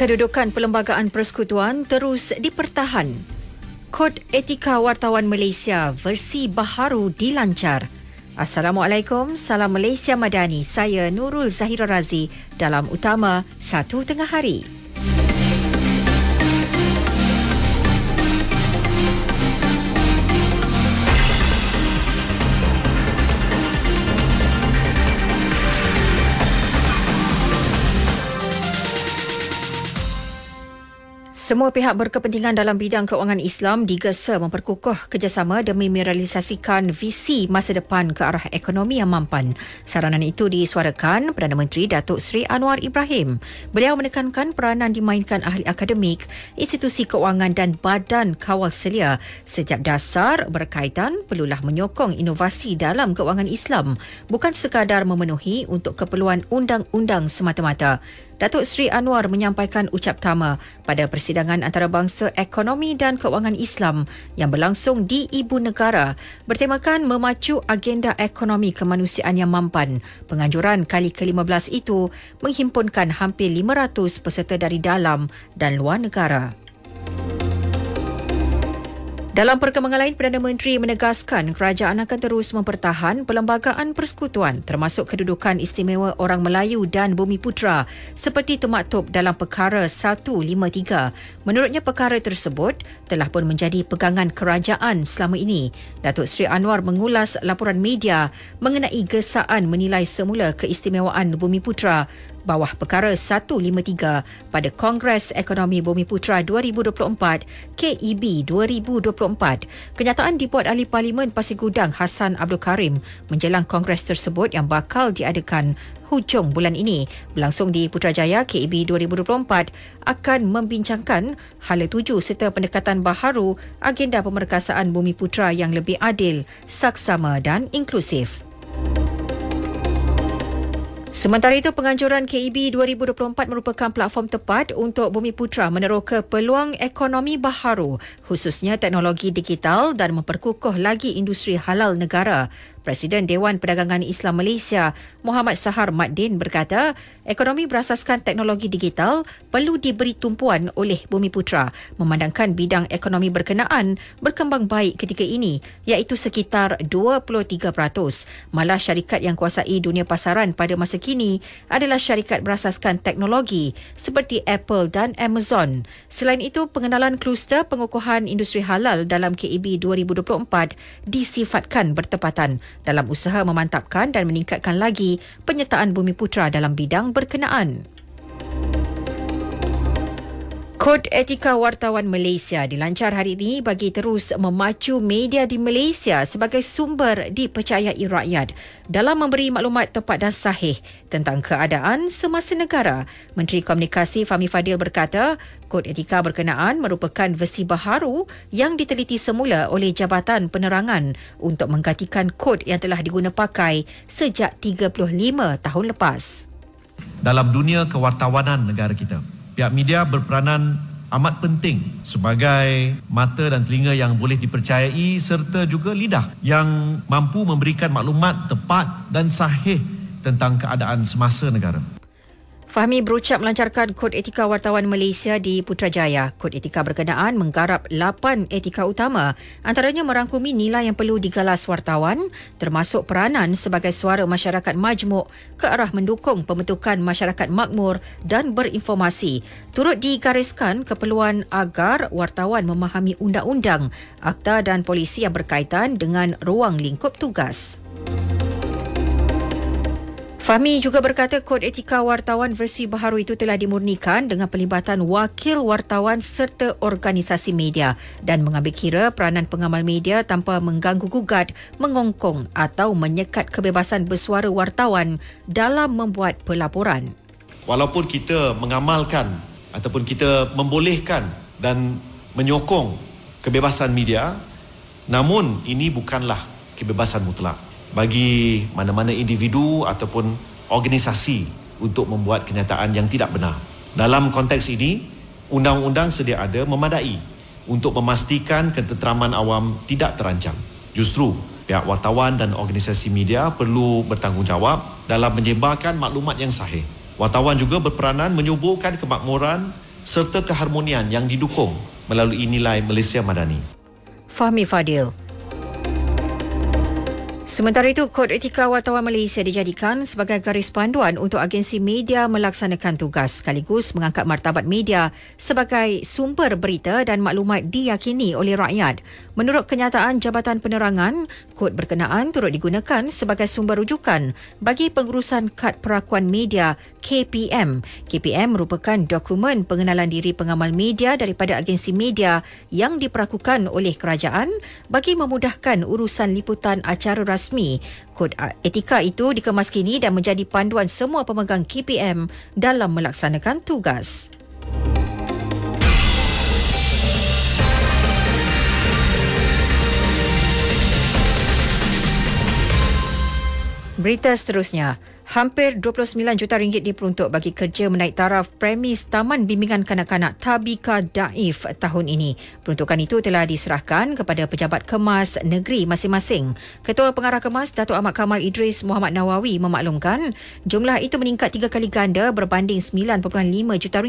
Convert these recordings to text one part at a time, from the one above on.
Kedudukan Perlembagaan Persekutuan terus dipertahan. Kod Etika Wartawan Malaysia versi baharu dilancar. Assalamualaikum, Salam Malaysia Madani. Saya Nurul Zahirarazi dalam utama Satu Tengah Hari. Semua pihak berkepentingan dalam bidang kewangan Islam digesa memperkukuh kerjasama demi merealisasikan visi masa depan ke arah ekonomi yang mampan. Saranan itu disuarakan Perdana Menteri Datuk Seri Anwar Ibrahim. Beliau menekankan peranan dimainkan ahli akademik, institusi kewangan dan badan kawal selia. Setiap dasar berkaitan perlulah menyokong inovasi dalam kewangan Islam, bukan sekadar memenuhi untuk keperluan undang-undang semata-mata. Datuk Seri Anwar menyampaikan ucaptama pada Persidangan Antarabangsa Ekonomi dan Kewangan Islam yang berlangsung di Ibu Negara bertemakan memacu agenda ekonomi kemanusiaan yang mampan. Penganjuran kali ke-15 itu menghimpunkan hampir 500 peserta dari dalam dan luar negara. Dalam perkembangan lain, Perdana Menteri menegaskan kerajaan akan terus mempertahan Perlembagaan Persekutuan termasuk kedudukan istimewa orang Melayu dan Bumi Putera seperti termaktub dalam Perkara 153. Menurutnya, perkara tersebut telah pun menjadi pegangan kerajaan selama ini. Datuk Seri Anwar mengulas laporan media mengenai gesaan menilai semula keistimewaan Bumi Putera bawah Perkara 153 pada Kongres Ekonomi Bumi Putera 2024 KEB 2024. Kenyataan dibuat Ahli Parlimen Pasir Gudang Hassan Abdul Karim menjelang kongres tersebut yang bakal diadakan hujung bulan ini. Berlangsung di Putrajaya, KEB 2024 akan membincangkan hala tuju serta pendekatan baharu agenda pemerkasaan Bumi Putera yang lebih adil, saksama dan inklusif. Sementara itu, penganjuran KEB 2024 merupakan platform tepat untuk Bumi Putera meneroka peluang ekonomi baharu, khususnya teknologi digital dan memperkukuh lagi industri halal negara. Presiden Dewan Perdagangan Islam Malaysia, Muhammad Sahar Matdin berkata, ekonomi berasaskan teknologi digital perlu diberi tumpuan oleh Bumi Putera, memandangkan bidang ekonomi berkenaan berkembang baik ketika ini, iaitu sekitar 23%. Malah syarikat yang kuasai dunia pasaran pada masa kini adalah syarikat berasaskan teknologi seperti Apple dan Amazon. Selain itu, pengenalan kluster pengukuhan industri halal dalam KEB 2024 disifatkan bertepatan dalam usaha memantapkan dan meningkatkan lagi penyertaan Bumi Putera dalam bidang berkenaan. Kod Etika Wartawan Malaysia dilancar hari ini bagi terus memacu media di Malaysia sebagai sumber dipercayai rakyat dalam memberi maklumat tepat dan sahih tentang keadaan semasa negara. Menteri Komunikasi Fahmi Fadil berkata, Kod Etika berkenaan merupakan versi baharu yang diteliti semula oleh Jabatan Penerangan untuk menggantikan kod yang telah diguna pakai sejak 35 tahun lepas. Dalam dunia kewartawanan negara kita, pihak media berperanan amat penting sebagai mata dan telinga yang boleh dipercayai serta juga lidah yang mampu memberikan maklumat tepat dan sahih tentang keadaan semasa negara. Fahmi berucap melancarkan Kod Etika Wartawan Malaysia di Putrajaya. Kod etika berkenaan menggarap 8 etika utama, antaranya merangkumi nilai yang perlu digalas wartawan termasuk peranan sebagai suara masyarakat majmuk ke arah mendukung pembentukan masyarakat makmur dan berinformasi. Turut digariskan keperluan agar wartawan memahami undang-undang, akta dan polisi yang berkaitan dengan ruang lingkup tugas. Fahmi juga berkata Kod Etika Wartawan versi baharu itu telah dimurnikan dengan pelibatan wakil wartawan serta organisasi media dan mengambil kira peranan pengamal media tanpa mengganggu-gugat, mengongkong atau menyekat kebebasan bersuara wartawan dalam membuat pelaporan. Walaupun kita mengamalkan ataupun kita membolehkan dan menyokong kebebasan media, namun ini bukanlah kebebasan mutlak bagi mana-mana individu ataupun organisasi untuk membuat kenyataan yang tidak benar. Dalam konteks ini, undang-undang sedia ada memadai untuk memastikan ketenteraman awam tidak terancam. Justru, pihak wartawan dan organisasi media perlu bertanggungjawab dalam menyebarkan maklumat yang sahih. Wartawan juga berperanan menyuburkan kemakmuran serta keharmonian yang didukung melalui nilai Malaysia Madani. Fahmi Fadil. Sementara itu, Kod Etika Wartawan Malaysia dijadikan sebagai garis panduan untuk agensi media melaksanakan tugas sekaligus mengangkat martabat media sebagai sumber berita dan maklumat diyakini oleh rakyat. Menurut kenyataan Jabatan Penerangan, kod berkenaan turut digunakan sebagai sumber rujukan bagi pengurusan Kad Perakuan Media KPM. KPM merupakan dokumen pengenalan diri pengamal media daripada agensi media yang diperakukan oleh kerajaan bagi memudahkan urusan liputan acara rasmi. Kod etika itu dikemas kini dan menjadi panduan semua pemegang KPM dalam melaksanakan tugas. Berita seterusnya, hampir RM29 juta diperuntuk bagi kerja menaik taraf premis Taman Bimbingan Kanak-Kanak Tabika Daif tahun ini. Peruntukan itu telah diserahkan kepada pejabat kemas negeri masing-masing. Ketua Pengarah Kemas Datuk Ahmad Kamal Idris Muhammad Nawawi memaklumkan jumlah itu meningkat 3 kali ganda berbanding RM9.5 juta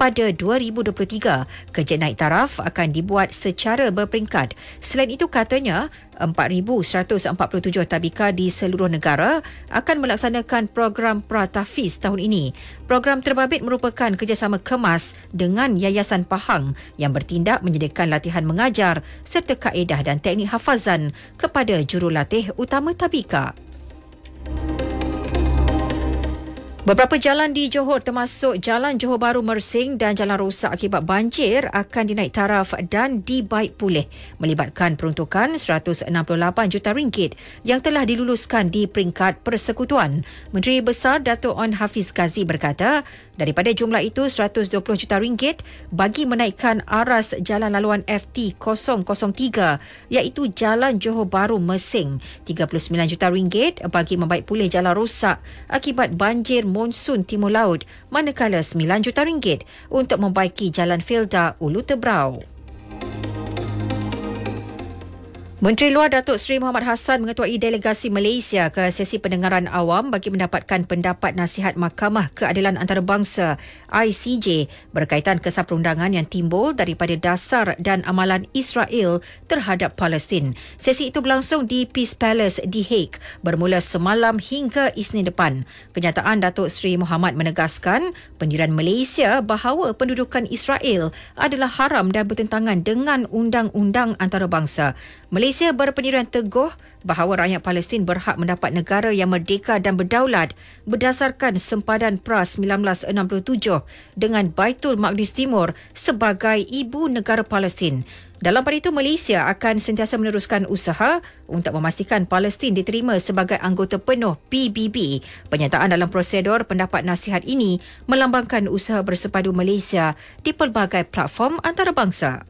pada 2023. Kerja naik taraf akan dibuat secara berperingkat. Selain itu katanya, 4,147 tabika di seluruh negara akan melaksanakan program Pra Tahfiz tahun ini. Program terbabit merupakan kerjasama Kemas dengan Yayasan Pahang yang bertindak menyediakan latihan mengajar serta kaedah dan teknik hafazan kepada jurulatih utama tabika. Beberapa jalan di Johor termasuk Jalan Johor Bahru Mersing dan jalan rosak akibat banjir akan dinaik taraf dan dibaik pulih melibatkan peruntukan RM168 juta yang telah diluluskan di peringkat persekutuan. Menteri Besar Datuk On Hafiz Ghazi berkata, daripada jumlah itu RM120 juta bagi menaikkan aras jalan laluan FT003 iaitu Jalan Johor Bahru Mersing, RM39 juta bagi membaik pulih jalan rosak akibat banjir monsun timur laut, manakala RM9 juta untuk membaiki jalan Felda Ulu Tebrau. Menteri Luar Datuk Seri Muhammad Hasan mengetuai delegasi Malaysia ke sesi pendengaran awam bagi mendapatkan pendapat nasihat Mahkamah Keadilan Antarabangsa ICJ berkaitan kesah perundangan yang timbul daripada dasar dan amalan Israel terhadap Palestin. Sesi itu berlangsung di Peace Palace di Hague bermula semalam hingga Isnin depan. Kenyataan Datuk Seri Muhammad menegaskan pendirian Malaysia bahawa pendudukan Israel adalah haram dan bertentangan dengan undang-undang antarabangsa. Malaysia berpendirian teguh bahawa rakyat Palestin berhak mendapat negara yang merdeka dan berdaulat berdasarkan sempadan PRAS 1967 dengan Baitul Maqdis Timur sebagai ibu negara Palestin. Dalam pada itu, Malaysia akan sentiasa meneruskan usaha untuk memastikan Palestin diterima sebagai anggota penuh PBB. Penyertaan dalam prosedur pendapat nasihat ini melambangkan usaha bersepadu Malaysia di pelbagai platform antarabangsa.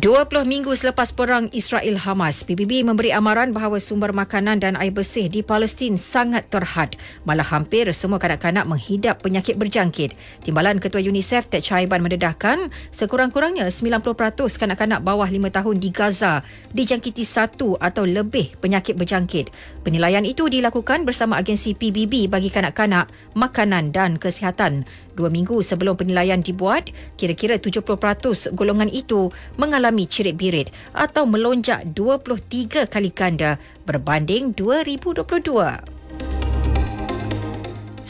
20 minggu selepas perang Israel-Hamas, PBB memberi amaran bahawa sumber makanan dan air bersih di Palestin sangat terhad. Malah hampir semua kanak-kanak menghidap penyakit berjangkit. Timbalan Ketua UNICEF Ted Chai Ban mendedahkan sekurang-kurangnya 90% kanak-kanak bawah 5 tahun di Gaza dijangkiti satu atau lebih penyakit berjangkit. Penilaian itu dilakukan bersama agensi PBB bagi kanak-kanak, makanan dan kesihatan. 2 minggu sebelum penilaian dibuat, kira-kira 70% golongan itu mengalami cirit birit atau melonjak 23 kali ganda berbanding 2022.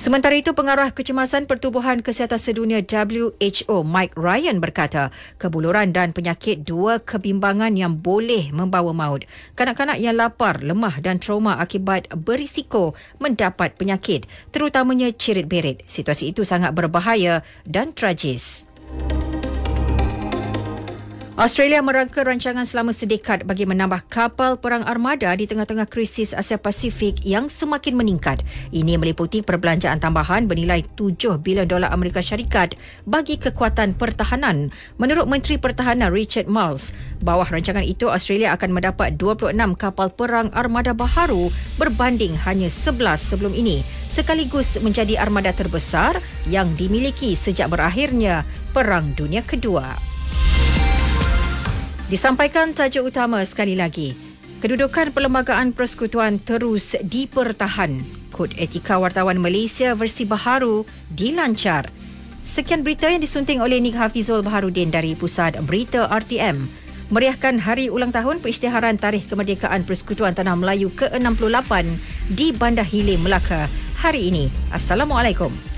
Sementara itu, Pengarah Kecemasan Pertubuhan Kesihatan Sedunia WHO Mike Ryan berkata, kebuluran dan penyakit dua kebimbangan yang boleh membawa maut. Kanak-kanak yang lapar, lemah dan trauma akibat berisiko mendapat penyakit, terutamanya cirit berit. Situasi itu sangat berbahaya dan tragis. Australia merangka rancangan selama sedekat bagi menambah kapal perang armada di tengah-tengah krisis Asia Pasifik yang semakin meningkat. Ini meliputi perbelanjaan tambahan bernilai $7 bilion Amerika Syarikat bagi kekuatan pertahanan. Menurut Menteri Pertahanan Richard Miles, bawah rancangan itu Australia akan mendapat 26 kapal perang armada baharu berbanding hanya 11 sebelum ini, sekaligus menjadi armada terbesar yang dimiliki sejak berakhirnya Perang Dunia Kedua. Disampaikan tajuk utama sekali lagi. Kedudukan Perlembagaan Persekutuan terus dipertahan. Kod Etika Wartawan Malaysia versi baharu dilancar. Sekian berita yang disunting oleh Nik Hafizul Baharudin dari Pusat Berita RTM. Meriahkan hari ulang tahun pengisytiharan Tarikh Kemerdekaan Persekutuan Tanah Melayu ke-68 di Bandar Hilir Melaka hari ini. Assalamualaikum.